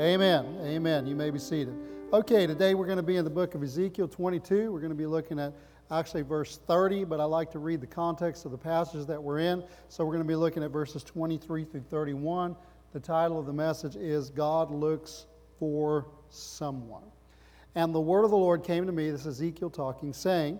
Amen. Amen. You may be seated. Okay, today we're going to be in the book of Ezekiel 22. We're going to be looking at actually verse 30, but I like to read the context of the passage that we're in. So we're going to be looking at verses 23 through 31. The title of the message is God Looks for Someone. And the word of the Lord came to me, this is Ezekiel talking, saying,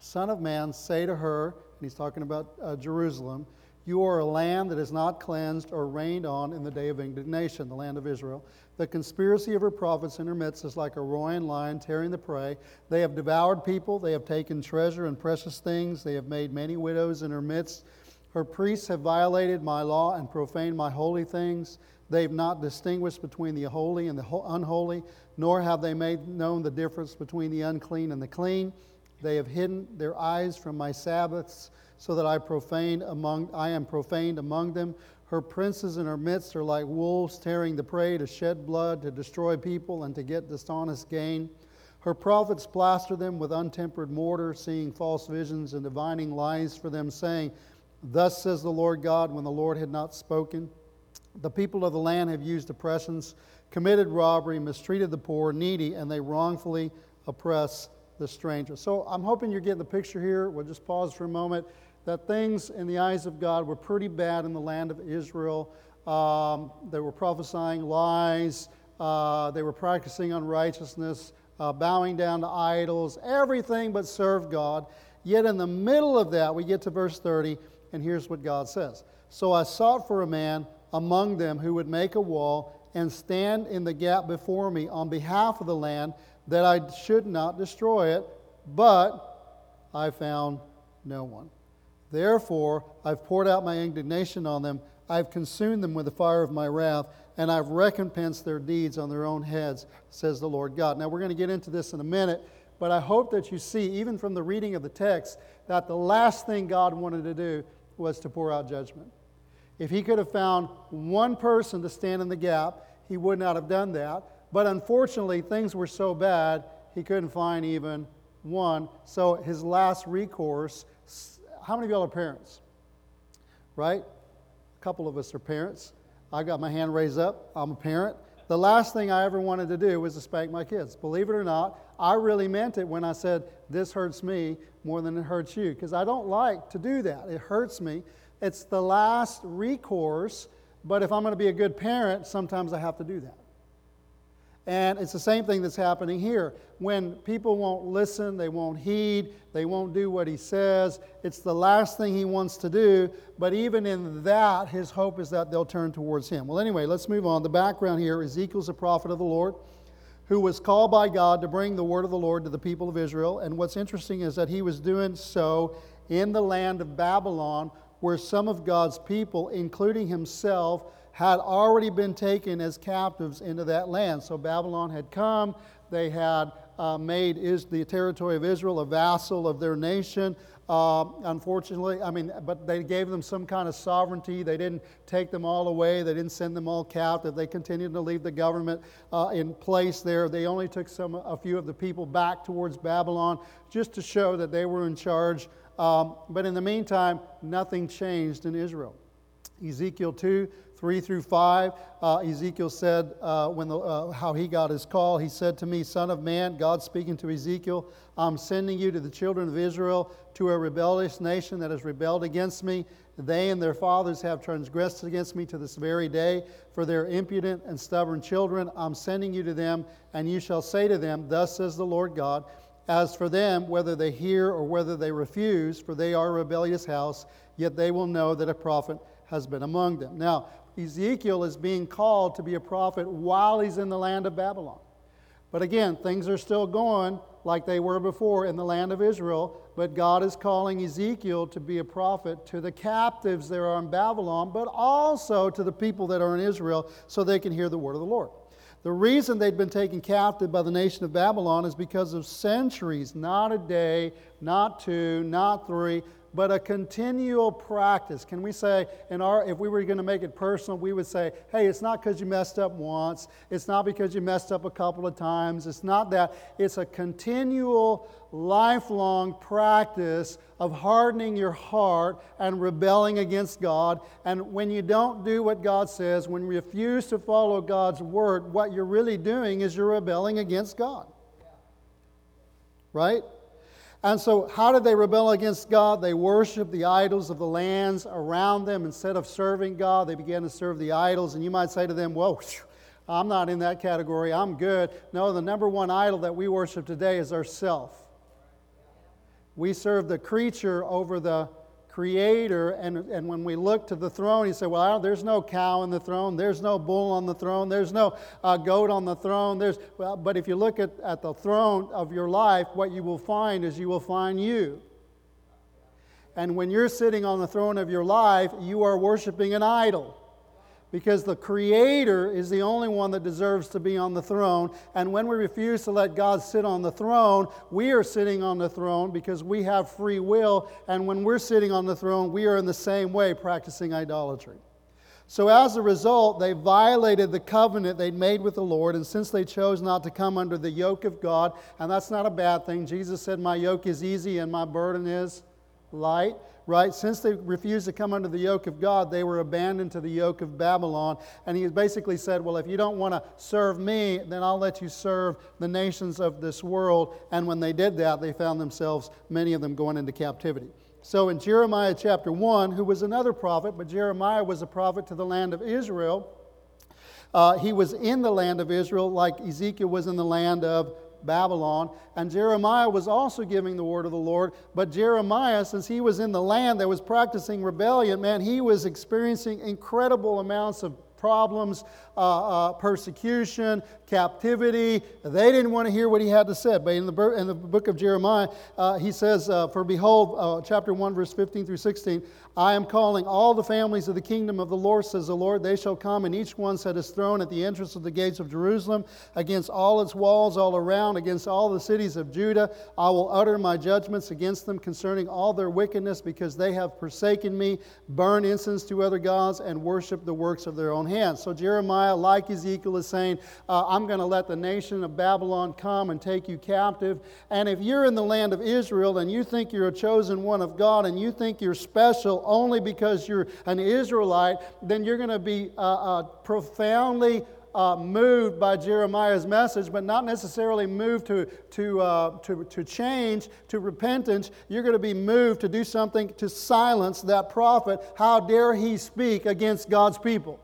Son of man, say to her, and he's talking about Jerusalem, you are a land that is not cleansed or rained on in the day of indignation, the land of Israel. The conspiracy of her prophets in her midst is like a roaring lion tearing the prey. They have devoured people. They have taken treasure and precious things. They have made many widows in her midst. Her priests have violated my law and profaned my holy things. They have not distinguished between the holy and the unholy, nor have they made known the difference between the unclean and the clean. They have hidden their eyes from my Sabbaths, so that I am profaned among them. Her princes in her midst are like wolves tearing the prey to shed blood, to destroy people, and to get dishonest gain. Her prophets plaster them with untempered mortar, seeing false visions and divining lies for them, saying, Thus says the Lord God, when the Lord had not spoken. The people of the land have used oppressions, committed robbery, mistreated the poor, needy, and they wrongfully oppress the stranger. So I'm hoping you're getting the picture here. We'll just pause for a moment. That things in the eyes of God were pretty bad in the land of Israel. They were prophesying lies. They were practicing unrighteousness, bowing down to idols, everything but serve God. Yet in the middle of that, we get to verse 30, and here's what God says. So I sought for a man among them who would make a wall and stand in the gap before me on behalf of the land, that I should not destroy it, but I found no one. Therefore, I've poured out my indignation on them. I've consumed them with the fire of my wrath, and I've recompensed their deeds on their own heads, says the Lord God. Now, we're going to get into this in a minute, but I hope that you see, even from the reading of the text, that the last thing God wanted to do was to pour out judgment. If he could have found one person to stand in the gap, he would not have done that. But unfortunately, things were so bad, he couldn't find even one. So his last recourse, how many of y'all are parents? Right? A couple of us are parents. I got my hand raised up. I'm a parent. The last thing I ever wanted to do was to spank my kids. Believe it or not, I really meant it when I said, this hurts me more than it hurts you. Because I don't like to do that. It hurts me. It's the last recourse. But if I'm going to be a good parent, sometimes I have to do that. And it's the same thing that's happening here. When people won't listen, they won't heed, they won't do what he says. It's the last thing he wants to do. But even in that, his hope is that they'll turn towards him. Well, anyway, let's move on. The background here, Ezekiel's a prophet of the Lord who was called by God to bring the word of the Lord to the people of Israel. And what's interesting is that he was doing so in the land of Babylon, where some of God's people, including himself, had already been taken as captives into that land. So Babylon had come. They had made the territory of Israel a vassal of their nation. But they gave them some kind of sovereignty. They didn't take them all away. They didn't send them all captive. They continued to leave the government in place there. They only took a few of the people back towards Babylon just to show that they were in charge. But in the meantime, nothing changed in Israel. Ezekiel 2, 3 through 5, Ezekiel said how he got his call. He said to me, Son of man, God speaking to Ezekiel, I'm sending you to the children of Israel, to a rebellious nation that has rebelled against me. They and their fathers have transgressed against me to this very day. For their impudent and stubborn children, I'm sending you to them, and you shall say to them, Thus says the Lord God, As for them, whether they hear or whether they refuse, for they are a rebellious house, yet they will know that a prophet has been among them. Now, Ezekiel is being called to be a prophet while he's in the land of Babylon. But again, things are still going like they were before in the land of Israel, but God is calling Ezekiel to be a prophet to the captives that are in Babylon, but also to the people that are in Israel so they can hear the word of the Lord. The reason they'd been taken captive by the nation of Babylon is because of centuries, not a day, not two, not three, but a continual practice. Can we say, if we were going to make it personal, we would say, hey, it's not because you messed up once. It's not because you messed up a couple of times. It's not that. It's a continual, lifelong practice of hardening your heart and rebelling against God. And when you don't do what God says, when you refuse to follow God's word, what you're really doing is you're rebelling against God. Right? And so how did they rebel against God? They worshiped the idols of the lands around them. Instead of serving God, they began to serve the idols. And you might say to them, whoa, I'm not in that category. I'm good. No, the number one idol that we worship today is ourself. We serve the creature over the Creator. And when we look to the throne, you say, well, there's no cow on the throne. There's no bull on the throne. There's no goat on the throne. But if you look at the throne of your life, what you will find is you will find you. And when you're sitting on the throne of your life, you are worshiping an idol. Because the Creator is the only one that deserves to be on the throne. And when we refuse to let God sit on the throne, we are sitting on the throne because we have free will. And when we're sitting on the throne, we are in the same way practicing idolatry. So as a result, they violated the covenant they'd made with the Lord. And since they chose not to come under the yoke of God, and that's not a bad thing. Jesus said, my yoke is easy and my burden is light. Right? Since they refused to come under the yoke of God, they were abandoned to the yoke of Babylon. And he basically said, well, if you don't want to serve me, then I'll let you serve the nations of this world. And when they did that, they found themselves, many of them, going into captivity. So in Jeremiah chapter 1, who was another prophet, but Jeremiah was a prophet to the land of Israel. He was in the land of Israel like Ezekiel was in the land of Babylon, and Jeremiah was also giving the word of the Lord, but Jeremiah, since he was in the land that was practicing rebellion, man, he was experiencing incredible amounts of problems, persecution, captivity. They didn't want to hear what he had to say. But in the book of Jeremiah, he says, for behold, chapter 1, verse 15 through 16, I am calling all the families of the kingdom of the Lord, says the Lord. They shall come, and each one set his throne at the entrance of the gates of Jerusalem, against all its walls all around, against all the cities of Judah. I will utter my judgments against them concerning all their wickedness, because they have forsaken me, burn incense to other gods, and worship the works of their own hands. So Jeremiah, like Ezekiel, is saying, I'm going to let the nation of Babylon come and take you captive. And if you're in the land of Israel and you think you're a chosen one of God and you think you're special only because you're an Israelite, then you're going to be profoundly moved by Jeremiah's message, but not necessarily moved to change, to repentance. You're going to be moved to do something to silence that prophet. How dare he speak against God's people?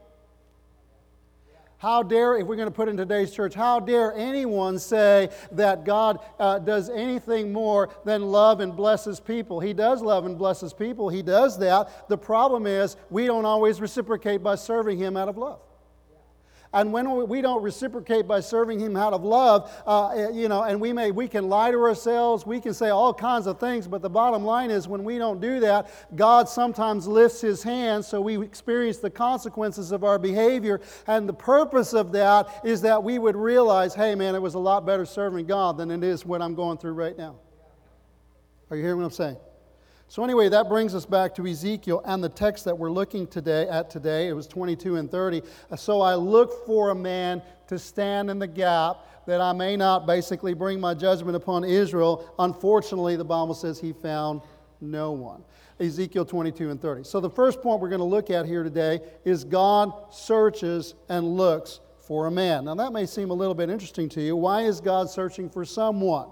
How dare, if we're going to put in today's church, how dare anyone say that God does anything more than love and bless His people? He does love and bless His people. He does that. The problem is we don't always reciprocate by serving Him out of love. And when we don't reciprocate by serving Him out of love, and we can lie to ourselves, we can say all kinds of things, but the bottom line is when we don't do that, God sometimes lifts His hand, so we experience the consequences of our behavior. And the purpose of that is that we would realize, hey man, it was a lot better serving God than it is what I'm going through right now. Are you hearing what I'm saying? So anyway, that brings us back to Ezekiel and the text that we're looking at today. It was 22 and 30. So I look for a man to stand in the gap that I may not basically bring my judgment upon Israel. Unfortunately, the Bible says he found no one. Ezekiel 22 and 30. So the first point we're going to look at here today is God searches and looks for a man. Now that may seem a little bit interesting to you. Why is God searching for someone?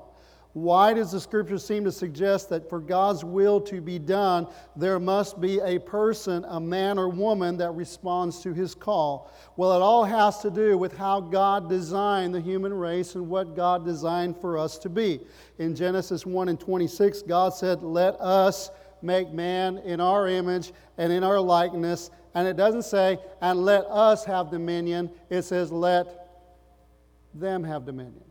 Why does the Scripture seem to suggest that for God's will to be done, there must be a person, a man or woman, that responds to His call? Well, it all has to do with how God designed the human race and what God designed for us to be. In Genesis 1 and 26, God said, let us make man in our image and in our likeness. And it doesn't say, and let us have dominion. It says, let them have dominion.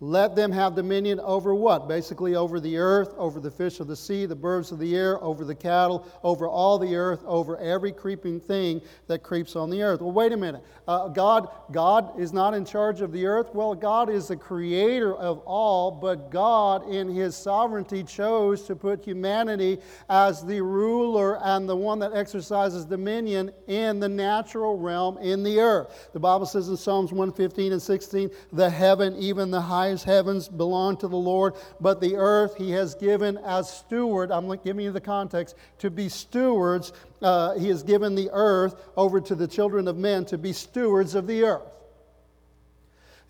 Let them have dominion over what? Basically over the earth, over the fish of the sea, the birds of the air, over the cattle, over all the earth, over every creeping thing that creeps on the earth. Well, wait a minute. God is not in charge of the earth? Well, God is the creator of all, but God in His sovereignty chose to put humanity as the ruler and the one that exercises dominion in the natural realm, in the earth. The Bible says in Psalms 115 and 16, the heaven, even the high heavens belong to the Lord, but the earth He has given as steward. I'm giving you the context. To be stewards, He has given the earth over to the children of men to be stewards of the earth.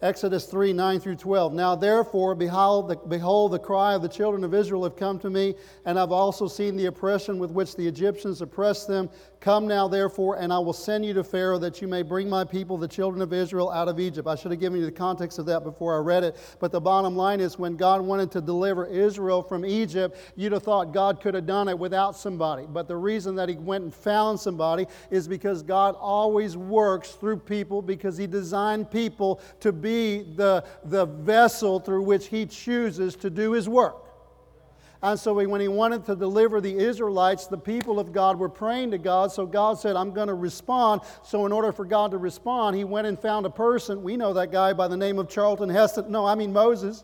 Exodus 3, 9 through 12. Now therefore, behold, the cry of the children of Israel have come to me, and I've also seen the oppression with which the Egyptians oppressed them. Come now therefore, and I will send you to Pharaoh, that you may bring my people, the children of Israel, out of Egypt. I should have given you the context of that before I read it. But the bottom line is, when God wanted to deliver Israel from Egypt, you'd have thought God could have done it without somebody. But the reason that He went and found somebody is because God always works through people, because He designed people to be the vessel through which He chooses to do His work. And so when He wanted to deliver the Israelites, the people of God were praying to God, so God said, I'm going to respond. So in order for God to respond, He went and found a person. We know that guy by the name of Moses.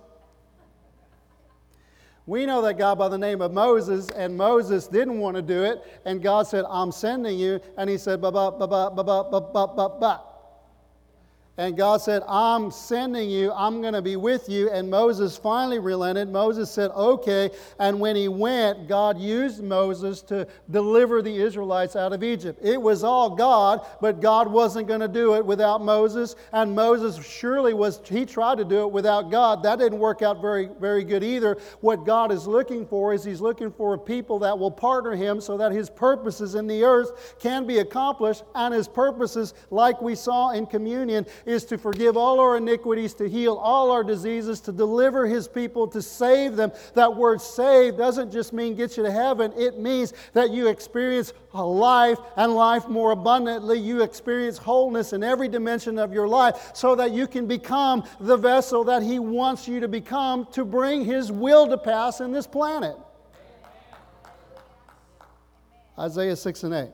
We know that guy by the name of Moses, and Moses didn't want to do it, and God said, I'm sending you, and he said, And God said, I'm sending you, I'm going to be with you. And Moses finally relented. Moses said, okay. And when he went, God used Moses to deliver the Israelites out of Egypt. It was all God, but God wasn't going to do it without Moses. And Moses surely was, he tried to do it without God. That didn't work out very, very good either. What God is looking for is He's looking for a people that will partner Him so that His purposes in the earth can be accomplished. And His purposes, like we saw in communion, is to forgive all our iniquities, to heal all our diseases, to deliver His people, to save them. That word save doesn't just mean get you to heaven. It means that you experience a life, and life more abundantly. You experience wholeness in every dimension of your life so that you can become the vessel that He wants you to become to bring His will to pass in this planet. Isaiah 6 and 8.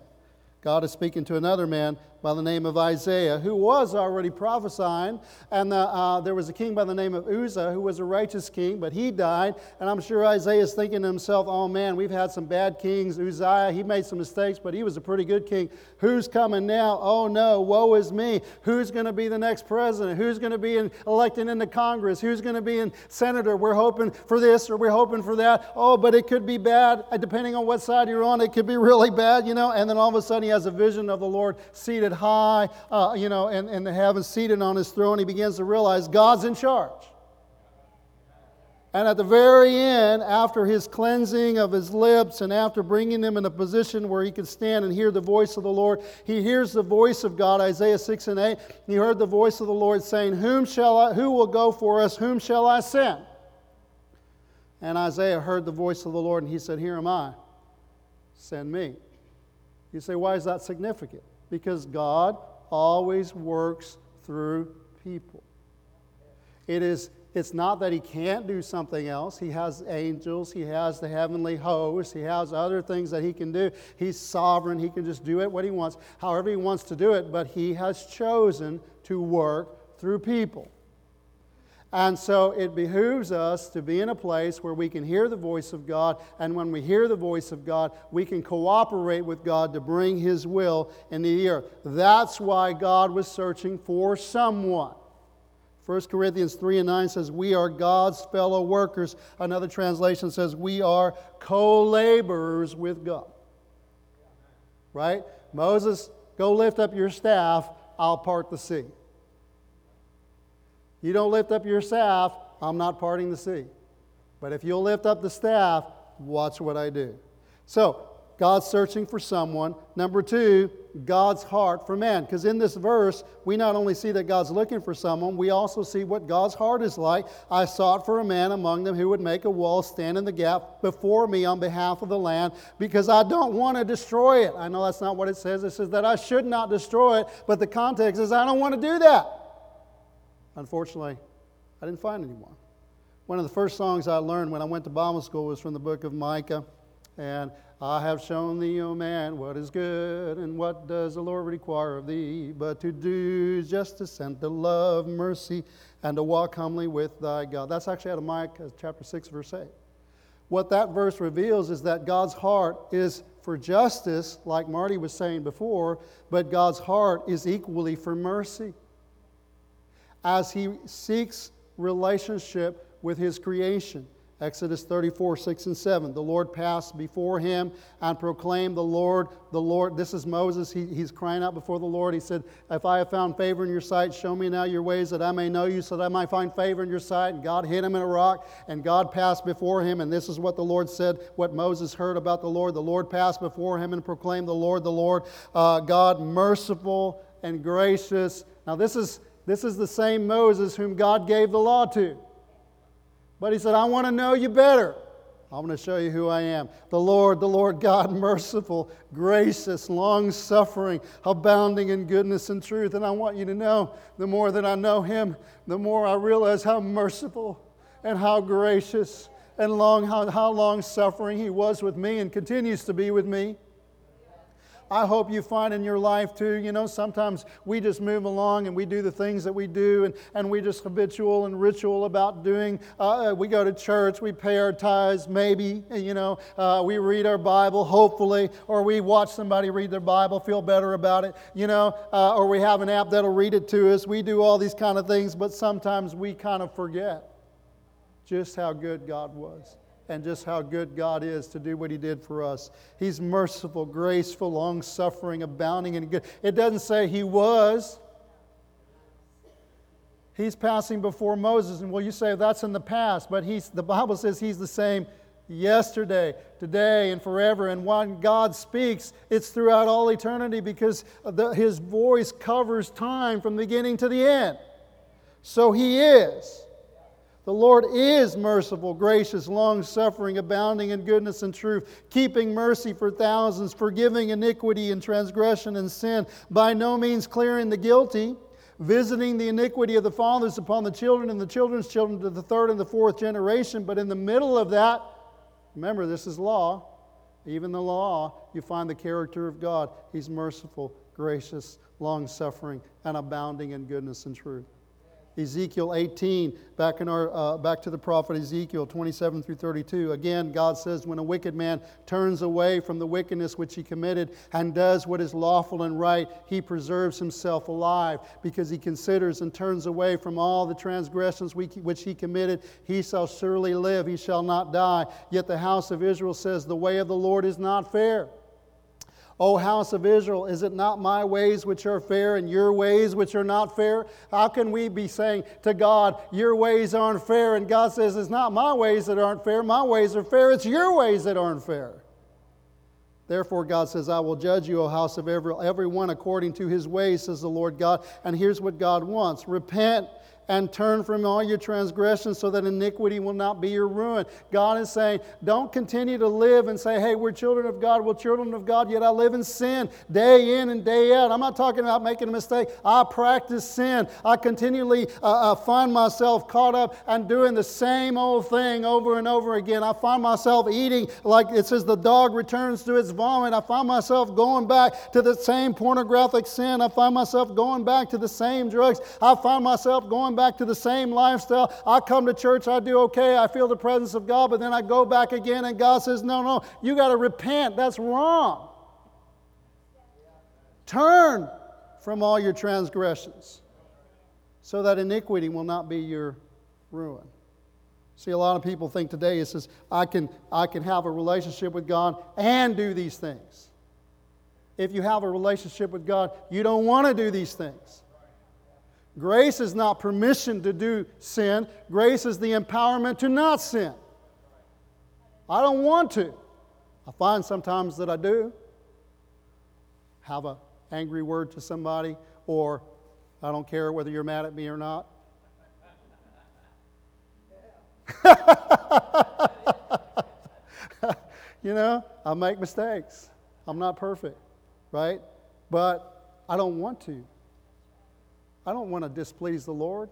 God is speaking to another man by the name of Isaiah, who was already prophesying, and there was a king by the name of Uzzah, who was a righteous king, but he died, and I'm sure Isaiah's thinking to himself, oh man, we've had some bad kings. Uzziah, he made some mistakes, but he was a pretty good king. Who's coming now? Oh no, woe is me. Who's going to be the next president? Who's going to be elected into Congress? Who's going to be in senator? We're hoping for this, or we're hoping for that. Oh, but it could be bad. Depending on what side you're on, it could be really bad, and then all of a sudden he has a vision of the Lord seated high, in the heavens, seated on His throne. He begins to realize God's in charge. And at the very end, after his cleansing of his lips and after bringing him in a position where he could stand and hear the voice of the Lord, he hears the voice of God, Isaiah 6 and 8. He heard the voice of the Lord saying, Who will go for us? Whom shall I send? And Isaiah heard the voice of the Lord, and he said, Here am I. Send me. You say, why is that significant? Because God always works through people. It's not that He can't do something else. He has angels. He has the heavenly host. He has other things that He can do. He's sovereign. He can just do it what He wants, however He wants to do it. But He has chosen to work through people. And so it behooves us to be in a place where we can hear the voice of God, and when we hear the voice of God, we can cooperate with God to bring His will into the earth. That's why God was searching for someone. 1 Corinthians 3 and 9 says, we are God's fellow workers. Another translation says, we are co-laborers with God. Right? Moses, go lift up your staff, I'll part the sea. You don't lift up your staff, I'm not parting the sea. But if you'll lift up the staff, watch what I do. So, God's searching for someone. Number two, God's heart for man. Because in this verse, we not only see that God's looking for someone, we also see what God's heart is like. I sought for a man among them who would make a wall, stand in the gap before me on behalf of the land, because I don't want to destroy it. I know that's not what it says. It says that I should not destroy it, but the context is I don't want to do that. Unfortunately, I didn't find anyone. One of the first songs I learned when I went to Bible school was from the book of Micah. And I have shown thee, O man, what is good, and what does the Lord require of thee, but to do justice and to love mercy and to walk humbly with thy God. That's actually out of Micah chapter 6, verse 8. What that verse reveals is that God's heart is for justice, like Marty was saying before, but God's heart is equally for mercy. As he seeks relationship with his creation. Exodus 34, 6 and 7. The Lord passed before him and proclaimed the Lord. This is Moses. He's crying out before the Lord. He said, if I have found favor in your sight, show me now your ways that I may know you so that I might find favor in your sight. And God hid him in a rock and God passed before him. And this is what the Lord said, what Moses heard about the Lord. The Lord passed before him and proclaimed the Lord, God merciful and gracious. Now this is the same Moses whom God gave the law to. But he said, I want to know you better. I'm going to show you who I am. The Lord God, merciful, gracious, long-suffering, abounding in goodness and truth. And I want you to know, the more that I know him, the more I realize how merciful and how gracious and how long-suffering he was with me and continues to be with me. I hope you find in your life too, sometimes we just move along and we do the things that we do and we just habitual and ritual about doing. We go to church, we pay our tithes, maybe, we read our Bible, hopefully, or we watch somebody read their Bible, feel better about it, or we have an app that'll read it to us. We do all these kind of things, but sometimes we kind of forget just how good God was. And just how good God is to do what he did for us. He's merciful, graceful, long-suffering, abounding in good. It doesn't say he was. He's passing before Moses. And well, you say that's in the past, but the Bible says he's the same yesterday, today, and forever. And when God speaks, it's throughout all eternity because his voice covers time from the beginning to the end. So he is. The Lord is merciful, gracious, long-suffering, abounding in goodness and truth, keeping mercy for thousands, forgiving iniquity and transgression and sin, by no means clearing the guilty, visiting the iniquity of the fathers upon the children and the children's children to the third and the fourth generation. But in the middle of that, remember this is law. Even the law, you find the character of God. He's merciful, gracious, long-suffering, and abounding in goodness and truth. Ezekiel 18, back to the prophet Ezekiel 27 through 32. Again, God says, when a wicked man turns away from the wickedness which he committed and does what is lawful and right, he preserves himself alive because he considers and turns away from all the transgressions which he committed. He shall surely live, he shall not die. Yet the house of Israel says, the way of the Lord is not fair. O house of Israel, is it not my ways which are fair and your ways which are not fair? How can we be saying to God, your ways aren't fair? And God says, it's not my ways that aren't fair. My ways are fair. It's your ways that aren't fair. Therefore, God says, I will judge you, O house of Israel, everyone according to his ways, says the Lord God. And here's what God wants. Repent and turn from all your transgressions so that iniquity will not be your ruin. God is saying, don't continue to live and say, hey, we're children of God. We're children of God, yet I live in sin day in and day out. I'm not talking about making a mistake. I practice sin. I continually find myself caught up and doing the same old thing over and over again. I find myself eating like it says the dog returns to its vomit. I find myself going back to the same pornographic sin. I find myself going back to the same drugs. I find myself going back to the same lifestyle. I come to church, I do okay, I feel the presence of God, but then I go back again and God says, no, you got to repent. That's wrong. Turn from all your transgressions so that iniquity will not be your ruin. See, a lot of people think today, it says, I can have a relationship with God and do these things. If you have a relationship with God, you don't want to do these things. Grace is not permission to do sin. Grace is the empowerment to not sin. I don't want to. I find sometimes that I do. Have an angry word to somebody, or I don't care whether you're mad at me or not. I make mistakes. I'm not perfect, right? But I don't want to. I don't want to displease the Lord.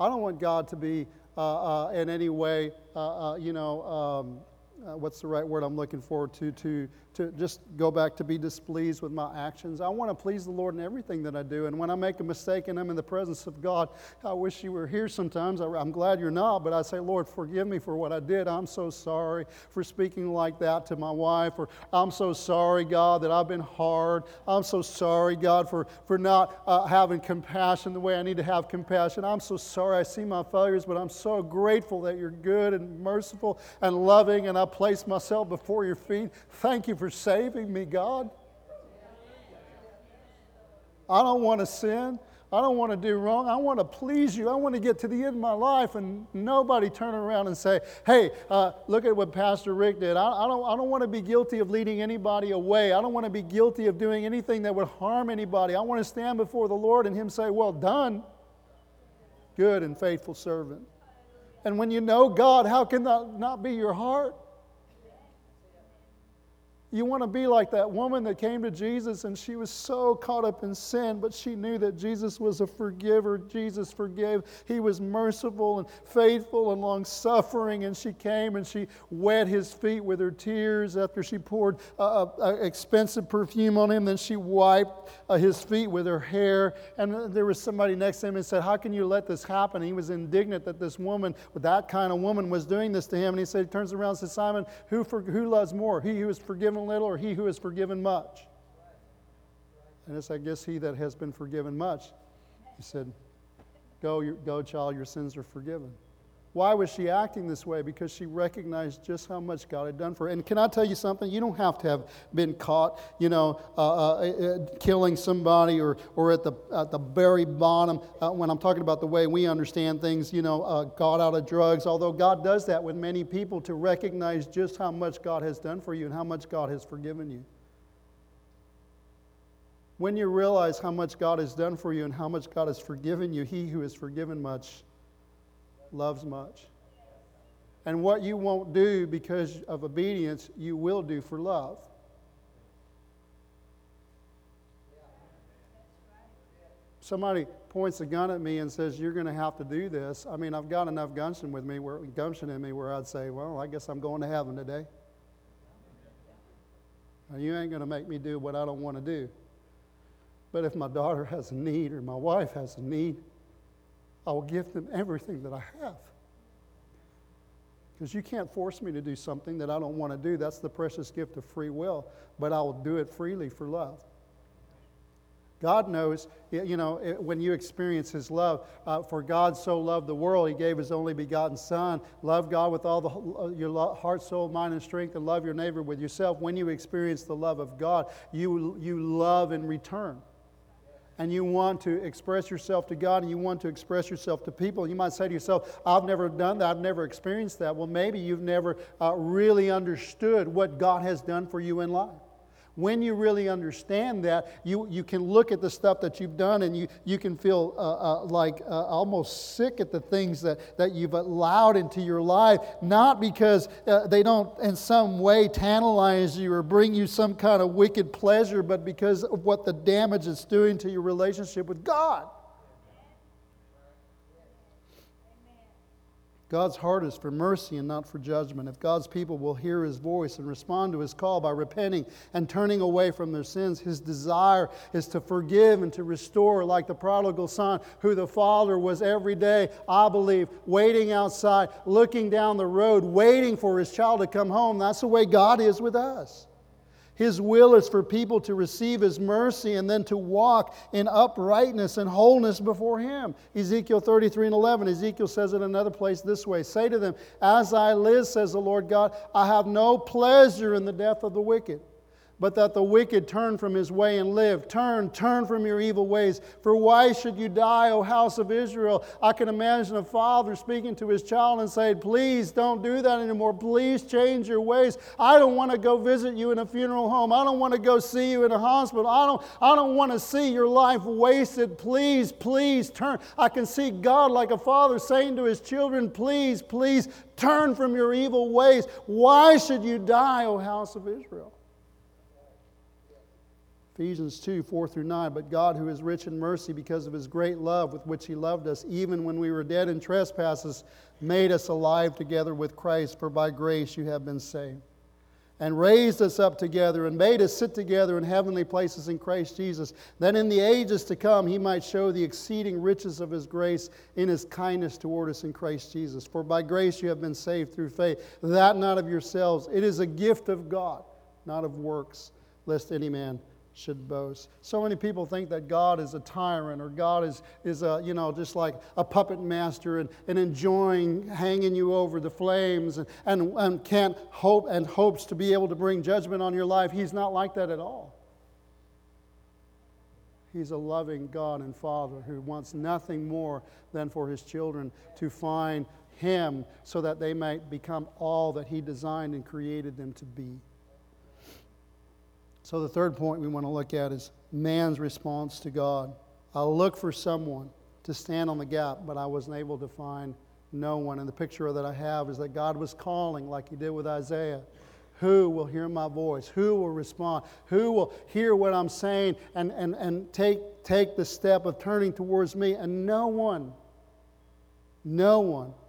I don't want God to be in any way, what's the right word I'm looking for, to just go back to be displeased with my actions. I want to please the Lord in everything that I do. And when I make a mistake and I'm in the presence of God, I wish you were here sometimes. I'm glad you're not, but I say, Lord, forgive me for what I did. I'm so sorry for speaking like that to my wife, or I'm so sorry, God, that I've been hard. I'm so sorry, God, for not having compassion the way I need to have compassion. I'm so sorry I see my failures, but I'm so grateful that you're good and merciful and loving, and I place myself before your feet. Thank you for saving me, God. I don't want to sin. I don't want to do wrong. I want to please you. I want to get to the end of my life and nobody turn around and say, hey, look at what Pastor Rick did. I don't want to be guilty of leading anybody away. I don't want to be guilty of doing anything that would harm anybody. I want to stand before the Lord and him say, well done, good and faithful servant. And when you know God, how can that not be your heart? You want to be like that woman that came to Jesus and she was so caught up in sin, but she knew that Jesus was a forgiver. Jesus forgave. He was merciful and faithful and long-suffering, and she came and she wet his feet with her tears after she poured expensive perfume on him. Then she wiped his feet with her hair, and there was somebody next to him and said, how can you let this happen? And he was indignant that this woman, that kind of woman, was doing this to him. And he said, he turns around and says, Simon, who loves more, he who is forgiven little or he who is forgiven much? And it's, I guess, he that has been forgiven much. He said, go child, your sins are forgiven. Why was she acting this way? Because she recognized just how much God had done for her. And can I tell you something? You don't have to have been caught, killing somebody or at the very bottom. When I'm talking about the way we understand things, God out of drugs. Although God does that with many people to recognize just how much God has done for you and how much God has forgiven you. When you realize how much God has done for you and how much God has forgiven you, he who has forgiven much loves much. And what you won't do because of obedience, you will do for love. Somebody points a gun at me and says, you're going to have to do this. I mean, I've got enough gumption in me where I'd say, well, I guess I'm going to heaven today. Now, you ain't going to make me do what I don't want to do. But if my daughter has a need or my wife has a need, I will give them everything that I have. Because you can't force me to do something that I don't want to do. That's the precious gift of free will. But I will do it freely for love. God knows, when you experience his love, for God so loved the world, he gave his only begotten son. Love God with all your heart, soul, mind, and strength, and love your neighbor with yourself. When you experience the love of God, you love in return. And you want to express yourself to God, and you want to express yourself to people. You might say to yourself, I've never done that, I've never experienced that. Well, maybe you've never really understood what God has done for you in life. When you really understand that, you can look at the stuff that you've done, and you can feel almost sick at the things that you've allowed into your life, not because they don't in some way tantalize you or bring you some kind of wicked pleasure, but because of what the damage it's doing to your relationship with God. God's heart is for mercy and not for judgment. If God's people will hear his voice and respond to his call by repenting and turning away from their sins, his desire is to forgive and to restore, like the prodigal son, who the father was every day, I believe, waiting outside, looking down the road, waiting for his child to come home. That's the way God is with us. His will is for people to receive his mercy and then to walk in uprightness and wholeness before him. Ezekiel 33:11. Ezekiel says it another place this way. Say to them, as I live, says the Lord God, I have no pleasure in the death of the wicked, but that the wicked turn from his way and live. Turn from your evil ways. For why should you die, O house of Israel? I can imagine a father speaking to his child and saying, please don't do that anymore. Please change your ways. I don't want to go visit you in a funeral home. I don't want to go see you in a hospital. I don't want to see your life wasted. Please, please turn. I can see God like a father saying to his children, please, please turn from your evil ways. Why should you die, O house of Israel? Ephesians 2, 4 through 9, but God, who is rich in mercy because of his great love with which he loved us, even when we were dead in trespasses, made us alive together with Christ, for by grace you have been saved. And raised us up together and made us sit together in heavenly places in Christ Jesus, that in the ages to come he might show the exceeding riches of his grace in his kindness toward us in Christ Jesus. For by grace you have been saved through faith, that not of yourselves. It is a gift of God, not of works, lest any man should boast. So many people think that God is a tyrant, or God is just like a puppet master and enjoying hanging you over the flames and can't hope and hopes to be able to bring judgment on your life. He's not like that at all. He's a loving God and Father who wants nothing more than for his children to find him so that they might become all that he designed and created them to be. So the third point we want to look at is man's response to God. I looked for someone to stand on the gap, but I wasn't able to find no one. And the picture that I have is that God was calling like he did with Isaiah. Who will hear my voice? Who will respond? Who will hear what I'm saying and take the step of turning towards me? And no one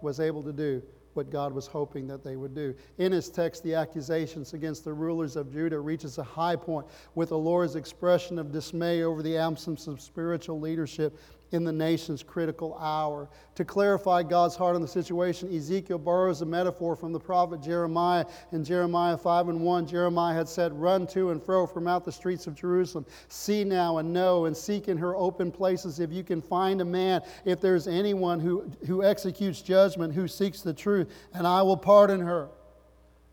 was able to do what God was hoping that they would do. In his text, the accusations against the rulers of Judah reaches a high point with the Lord's expression of dismay over the absence of spiritual leadership in the nation's critical hour. To clarify God's heart on the situation, Ezekiel borrows a metaphor from the prophet Jeremiah. In Jeremiah 5:1, Jeremiah had said, "Run to and fro from out the streets of Jerusalem. See now and know, and seek in her open places if you can find a man, if there's anyone who executes judgment, who seeks the truth, and I will pardon her."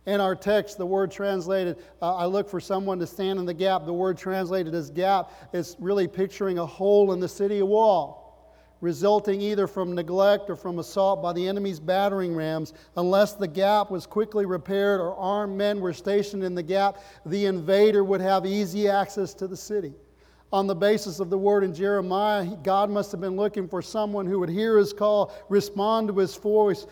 In our text, the word translated, I look for someone to stand in the gap. The word translated as gap is really picturing a hole in the city wall, resulting either from neglect or from assault by the enemy's battering rams. Unless the gap was quickly repaired or armed men were stationed in the gap, the invader would have easy access to the city. On the basis of the word in Jeremiah, God must have been looking for someone who would hear his call, respond to his voice,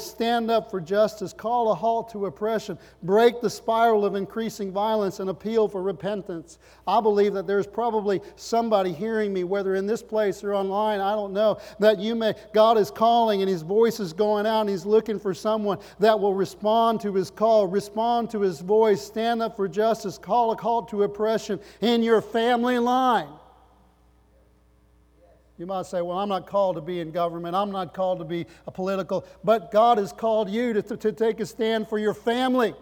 stand up for justice, call a halt to oppression, break the spiral of increasing violence, and appeal for repentance. I believe that there's probably somebody hearing me, whether in this place or online, I don't know, that God is calling and his voice is going out and he's looking for someone that will respond to his call, respond to his voice, stand up for justice, call a halt to oppression in your family life. You might say, well, I'm not called to be in government. I'm not called to be a political. But God has called you to take a stand for your family.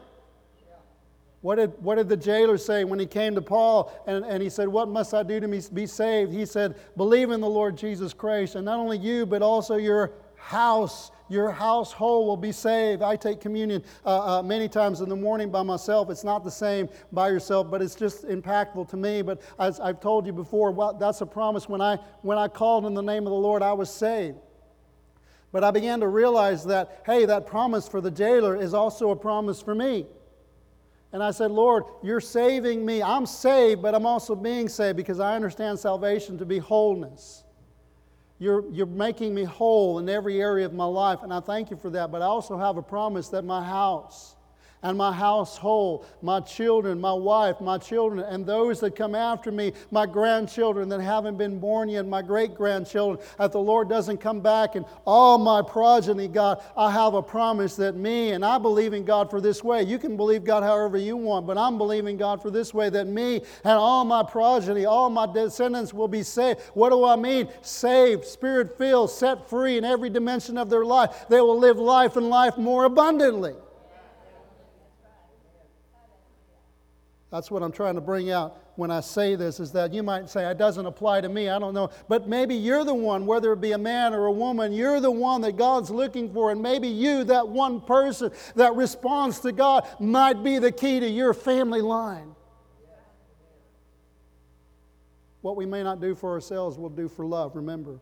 What did the jailer say when he came to Paul and he said, what must I do to be saved? He said, believe in the Lord Jesus Christ, and not only you, but also your house. Your household will be saved. I take communion many times in the morning by myself. It's not the same by yourself, but it's just impactful to me. But as I've told you before, well, that's a promise. When I called in the name of the Lord, I was saved. But I began to realize that, hey, that promise for the jailer is also a promise for me. And I said, Lord, you're saving me. I'm saved, but I'm also being saved because I understand salvation to be wholeness. You're making me whole in every area of my life, and I thank you for that. But I also have a promise that my house and my household, my children, my wife, my children, and those that come after me, my grandchildren that haven't been born yet, my great-grandchildren, if the Lord doesn't come back and all my progeny, God, I have a promise that me, and I believe in God for this way. You can believe God however you want, but I'm believing God for this way, that me and all my progeny, all my descendants will be saved. What do I mean? Saved, spirit-filled, set free in every dimension of their life. They will live life and life more abundantly. That's what I'm trying to bring out when I say this, is that you might say, it doesn't apply to me, I don't know. But maybe you're the one, whether it be a man or a woman, you're the one that God's looking for. And maybe you, that one person that responds to God, might be the key to your family line. What we may not do for ourselves, we'll do for love, remember.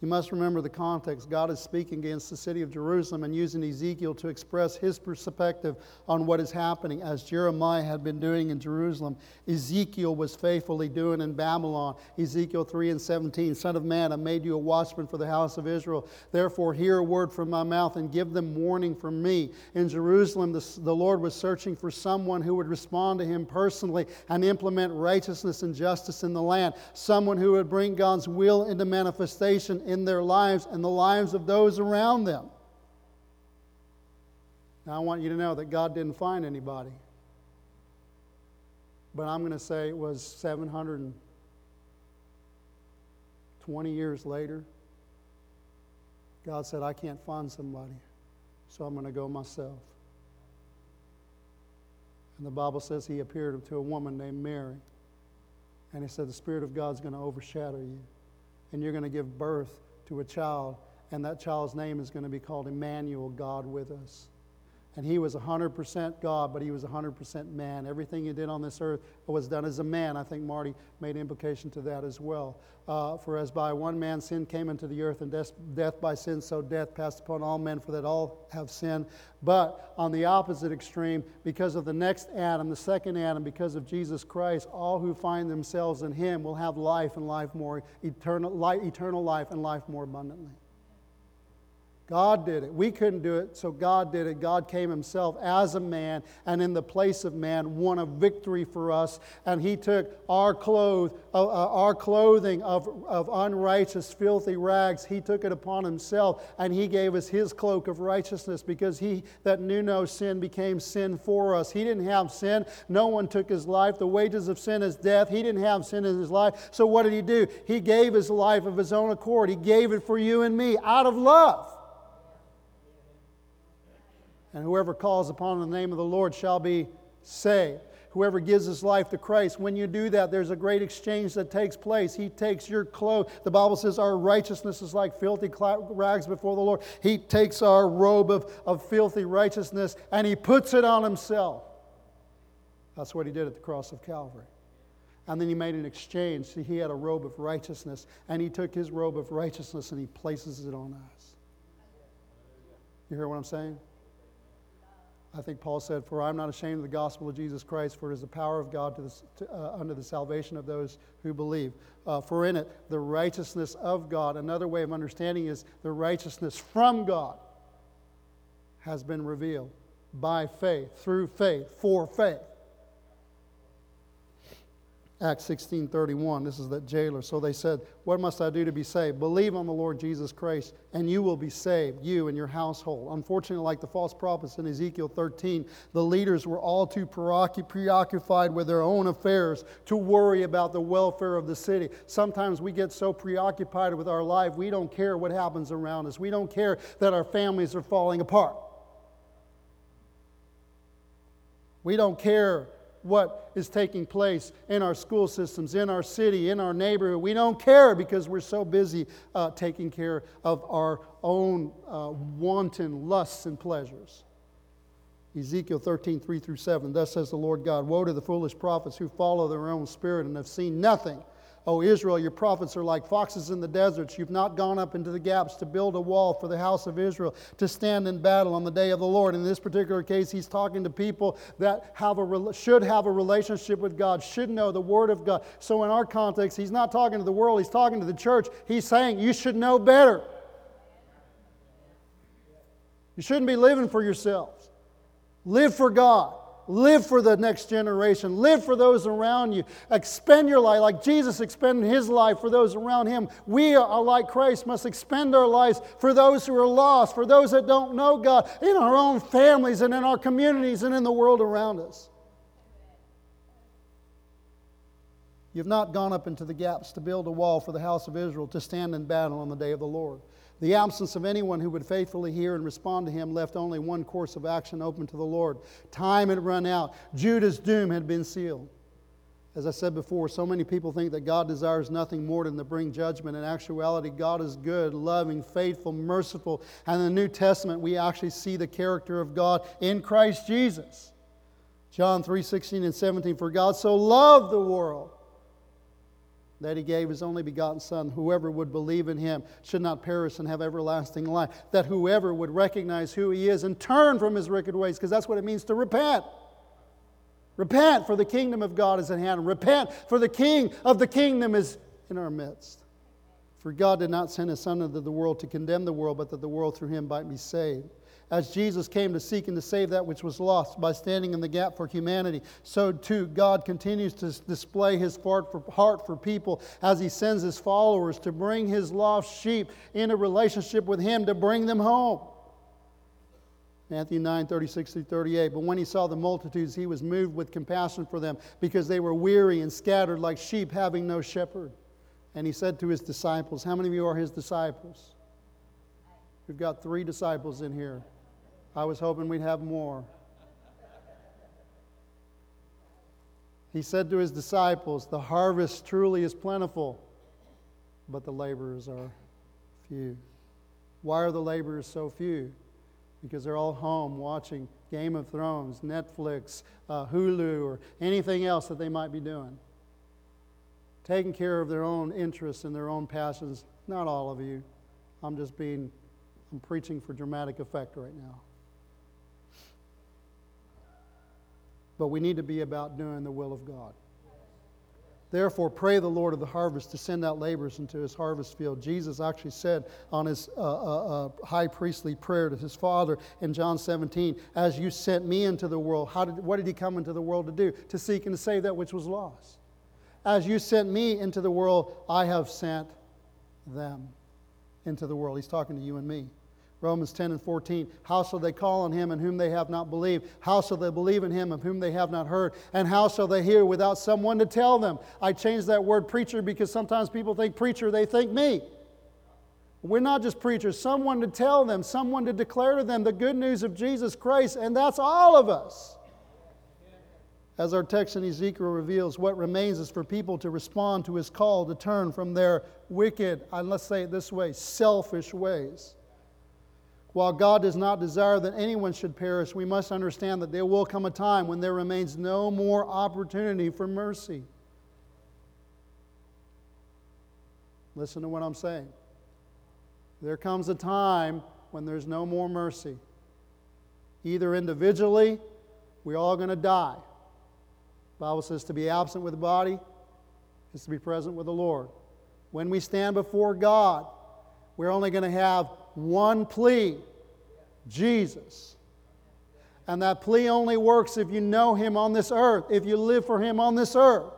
You must remember the context. God is speaking against the city of Jerusalem and using Ezekiel to express his perspective on what is happening, as Jeremiah had been doing in Jerusalem. Ezekiel was faithfully doing in Babylon. Ezekiel 3:17, Son of man, I made you a watchman for the house of Israel. Therefore hear a word from my mouth and give them warning from me. In Jerusalem, the Lord was searching for someone who would respond to him personally and implement righteousness and justice in the land. Someone who would bring God's will into manifestation in their lives and the lives of those around them. Now I want you to know that God didn't find anybody. But I'm going to say it was 720 years later. God said, I can't find somebody, so I'm going to go myself. And the Bible says he appeared to a woman named Mary. And he said, the Spirit of God's going to overshadow you. And you're going to give birth to a child, and that child's name is going to be called Emmanuel, God with us. And he was 100% God, but he was 100% man. Everything he did on this earth was done as a man. I think Marty made implication to that as well. For as by one man sin came into the earth, and death by sin, so death passed upon all men, for that all have sinned. But on the opposite extreme, because of the next Adam, the second Adam, because of Jesus Christ, all who find themselves in him will have life and life more, eternal life and life more abundantly. God did it. We couldn't do it, so God did it. God came himself as a man, and in the place of man won a victory for us. And he took our clothing of unrighteous, filthy rags. He took it upon himself, and he gave us his cloak of righteousness, because he that knew no sin became sin for us. He didn't have sin. No one took his life. The wages of sin is death. He didn't have sin in his life. So what did he do? He gave his life of his own accord. He gave it for you and me out of love. And whoever calls upon the name of the Lord shall be saved. Whoever gives his life to Christ, when you do that, there's a great exchange that takes place. He takes your clothes. The Bible says our righteousness is like filthy rags before the Lord. He takes our robe of filthy righteousness and he puts it on himself. That's what he did at the cross of Calvary. And then he made an exchange. See, he had a robe of righteousness, and he took his robe of righteousness and he places it on us. You hear what I'm saying? I think Paul said, for I am not ashamed of the gospel of Jesus Christ, for it is the power of God unto the salvation of those who believe. For in it, the righteousness of God. Another way of understanding is the righteousness from God has been revealed by faith, through faith, for faith. Acts 16:31, this is that jailer. So they said, what must I do to be saved? Believe on the Lord Jesus Christ, and you will be saved, you and your household. Unfortunately, like the false prophets in Ezekiel 13, the leaders were all too preoccupied with their own affairs to worry about the welfare of the city. Sometimes we get so preoccupied with our life, we don't care what happens around us. We don't care that our families are falling apart. We don't care what is taking place in our school systems, in our city, in our neighborhood. We don't care because we're so busy taking care of our own wanton lusts and pleasures. Ezekiel 13:3-7, thus says the Lord God, woe to the foolish prophets who follow their own spirit and have seen nothing. O Israel, your prophets are like foxes in the deserts. You've not gone up into the gaps to build a wall for the house of Israel to stand in battle on the day of the Lord. In this particular case, he's talking to people that should have a relationship with God, should know the Word of God. So in our context, he's not talking to the world, he's talking to the church. He's saying, you should know better. You shouldn't be living for yourselves. Live for God. Live for the next generation. Live for those around you. Expend your life like Jesus expended his life for those around him. We are like Christ, must expend our lives for those who are lost, for those that don't know God, in our own families and in our communities and in the world around us. You've not gone up into the gaps to build a wall for the house of Israel to stand in battle on the day of the Lord. The absence of anyone who would faithfully hear and respond to him left only one course of action open to the Lord. Time had run out. Judah's doom had been sealed. As I said before, so many people think that God desires nothing more than to bring judgment. In actuality, God is good, loving, faithful, merciful. And in the New Testament, we actually see the character of God in Christ Jesus. John 3:16 and 17, for God so loved the world that he gave his only begotten Son, whoever would believe in him should not perish and have everlasting life. That whoever would recognize who he is and turn from his wicked ways, because that's what it means to repent. Repent, for the kingdom of God is at hand. Repent, for the King of the kingdom is in our midst. For God did not send his Son into the world to condemn the world, but that the world through him might be saved. As Jesus came to seek and to save that which was lost by standing in the gap for humanity, so too God continues to display his heart for people as he sends his followers to bring his lost sheep into relationship with him, to bring them home. Matthew 9:36-38. But when he saw the multitudes, he was moved with compassion for them, because they were weary and scattered like sheep having no shepherd. And he said to his disciples, how many of you are his disciples? We've got 3 disciples in here. I was hoping we'd have more. He said to his disciples, the harvest truly is plentiful, but the laborers are few. Why are the laborers so few? Because they're all home watching Game of Thrones, Netflix, Hulu, or anything else that they might be doing. Taking care of their own interests and their own passions. Not all of you. I'm preaching for dramatic effect right now. But we need to be about doing the will of God. Therefore, pray the Lord of the harvest to send out laborers into his harvest field. Jesus actually said on his high priestly prayer to his Father in John 17, as you sent me into the world, what did he come into the world to do? To seek and to save that which was lost. As you sent me into the world, I have sent them into the world. He's talking to you and me. Romans 10:14, how shall they call on him in whom they have not believed? How shall they believe in him of whom they have not heard? And how shall they hear without someone to tell them? I changed that word preacher because sometimes people think preacher, they think me. We're not just preachers. Someone to tell them, someone to declare to them the good news of Jesus Christ, and that's all of us. As our text in Ezekiel reveals, what remains is for people to respond to his call to turn from their wicked, and let's say it this way, selfish ways. While God does not desire that anyone should perish, we must understand that there will come a time when there remains no more opportunity for mercy. Listen to what I'm saying. There comes a time when there's no more mercy. Either individually, we're all going to die. The Bible says to be absent with the body is to be present with the Lord. When we stand before God, we're only going to have one plea, Jesus. And that plea only works if you know him on this earth, if you live for him on this earth.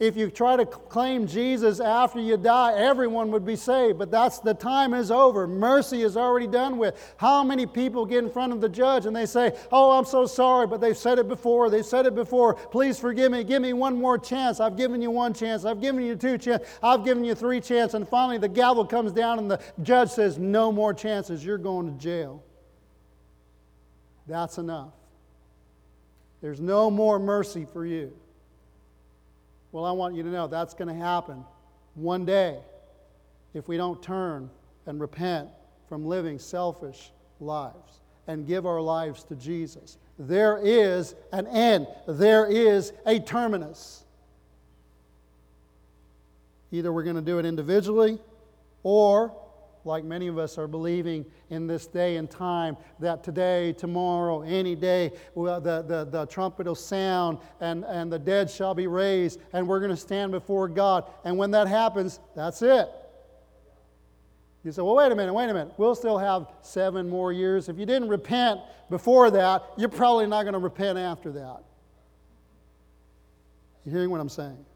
If you try to claim Jesus after you die, everyone would be saved. But the time is over. Mercy is already done with. How many people get in front of the judge and they say, oh, I'm so sorry, but they've said it before. They've said it before. Please forgive me. Give me one more chance. I've given you one chance. I've given you 2 chances. I've given you 3 chances. And finally the gavel comes down and the judge says, no more chances. You're going to jail. That's enough. There's no more mercy for you. Well, I want you to know that's going to happen one day if we don't turn and repent from living selfish lives and give our lives to Jesus. There is an end. There is a terminus. Either we're going to do it individually or, like many of us are believing in this day and time, that today, tomorrow, any day, the trumpet will sound and the dead shall be raised and we're going to stand before God. And when that happens, that's it. You say, well, wait a minute. We'll still have 7 more years. If you didn't repent before that, you're probably not going to repent after that. You hearing what I'm saying?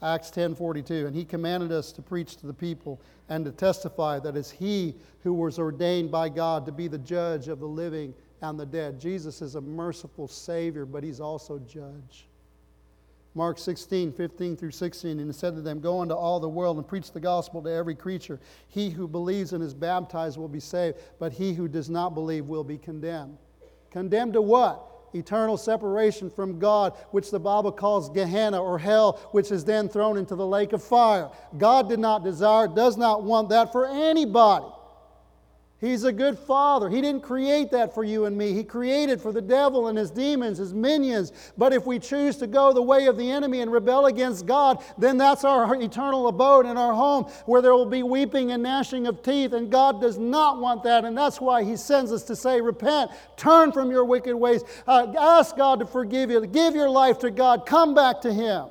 Acts 10:42, and he commanded us to preach to the people and to testify that it's he who was ordained by God to be the judge of the living and the dead. Jesus is a merciful Savior, but he's also judge. Mark 16:15-16, and he said to them, go into all the world and preach the gospel to every creature. He who believes and is baptized will be saved, but he who does not believe will be condemned. Condemned to what? Eternal separation from God, which the Bible calls Gehenna or hell, which is then thrown into the lake of fire. God does not want that for anybody. He's a good father. He didn't create that for you and me. He created for the devil and his demons, his minions. But if we choose to go the way of the enemy and rebel against God, then that's our eternal abode and our home where there will be weeping and gnashing of teeth. And God does not want that. And that's why He sends us to say, repent, turn from your wicked ways. Ask God to forgive you, to give your life to God. Come back to Him.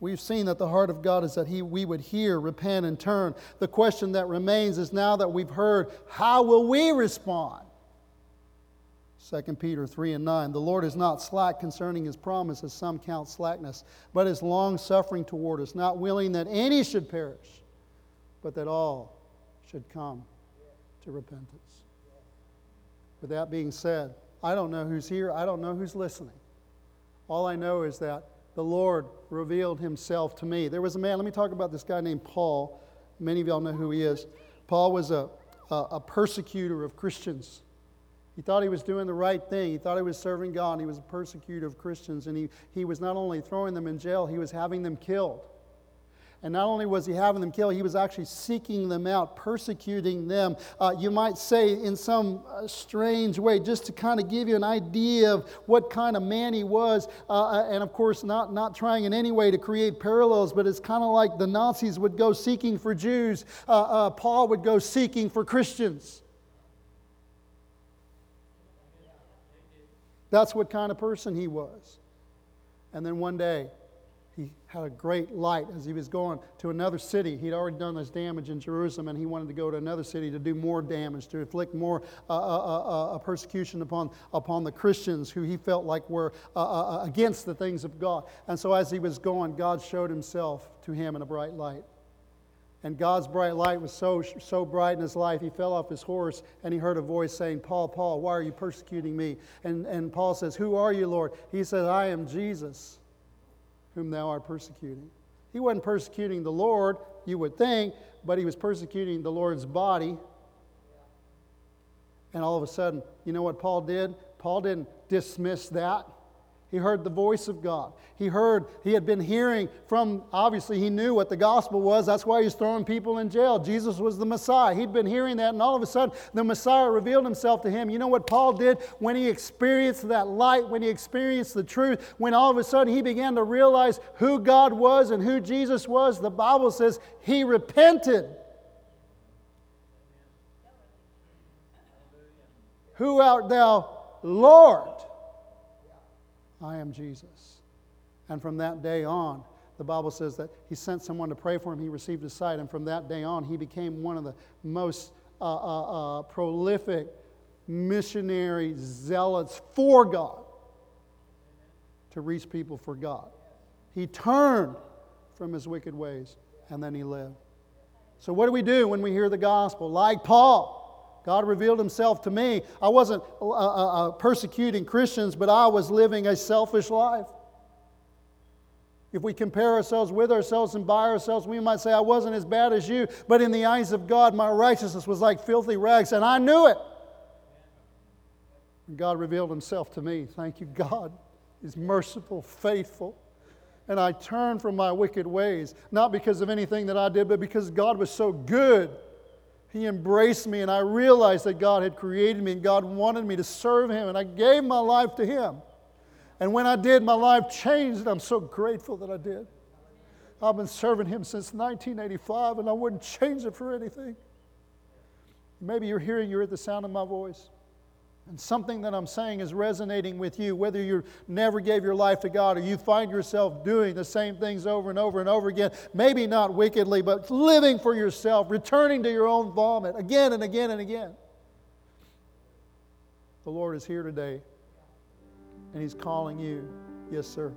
We've seen that the heart of God is that we would hear, repent, and turn. The question that remains is, now that we've heard, how will we respond? 2 Peter 3:9, the Lord is not slack concerning His promise, as some count slackness, but is long-suffering toward us, not willing that any should perish, but that all should come to repentance. With that being said, I don't know who's here. I don't know who's listening. All I know is that the Lord revealed Himself to me. There was a man, let me talk about this guy named Paul. Many of y'all know who he is. Paul was a persecutor of Christians. He thought he was doing the right thing. He thought he was serving God, and he was a persecutor of Christians. And he was not only throwing them in jail, he was having them killed. And not only was he having them killed, he was actually seeking them out, persecuting them, you might say in some strange way, just to kind of give you an idea of what kind of man he was. And of course, not trying in any way to create parallels, but it's kind of like the Nazis would go seeking for Jews. Paul would go seeking for Christians. That's what kind of person he was. And then one day, he had a great light as he was going to another city. He'd already done this damage in Jerusalem, and he wanted to go to another city to do more damage, to inflict more persecution upon the Christians who he felt like were against the things of God. And so as he was going, God showed Himself to him in a bright light. And God's bright light was so bright in his life, he fell off his horse, and he heard a voice saying, Paul, Paul, why are you persecuting me? And Paul says, who are you, Lord? He says, I am Jesus, whom thou art persecuting. He wasn't persecuting the Lord, you would think, but he was persecuting the Lord's body. And all of a sudden, you know what Paul did? Paul didn't dismiss that. He heard the voice of God. He had been hearing from, obviously he knew what the gospel was. That's why he's throwing people in jail. Jesus was the Messiah. He'd been hearing that, and all of a sudden the Messiah revealed Himself to him. You know what Paul did? When he experienced that light, when he experienced the truth, when all of a sudden he began to realize who God was and who Jesus was, the Bible says he repented. Who art thou, Lord? I am Jesus. And from that day on, the Bible says that he sent someone to pray for him. He received his sight. And from that day on, he became one of the most prolific missionary zealots for God, to reach people for God. He turned from his wicked ways, and then he lived. So what do we do when we hear the gospel? Like Paul, God revealed Himself to me. I wasn't persecuting Christians, but I was living a selfish life. If we compare ourselves with ourselves and by ourselves, we might say, I wasn't as bad as you, but in the eyes of God, my righteousness was like filthy rags, and I knew it. And God revealed Himself to me. Thank you, God. He's merciful, faithful. And I turned from my wicked ways, not because of anything that I did, but because God was so good. He embraced me, and I realized that God had created me and God wanted me to serve Him, and I gave my life to Him. And when I did, my life changed, and I'm so grateful that I did. I've been serving Him since 1985, and I wouldn't change it for anything. Maybe you're at the sound of my voice, and something that I'm saying is resonating with you, whether you never gave your life to God or you find yourself doing the same things over and over and over again, maybe not wickedly, but living for yourself, returning to your own vomit again and again and again. The Lord is here today, and He's calling you. Yes, sir.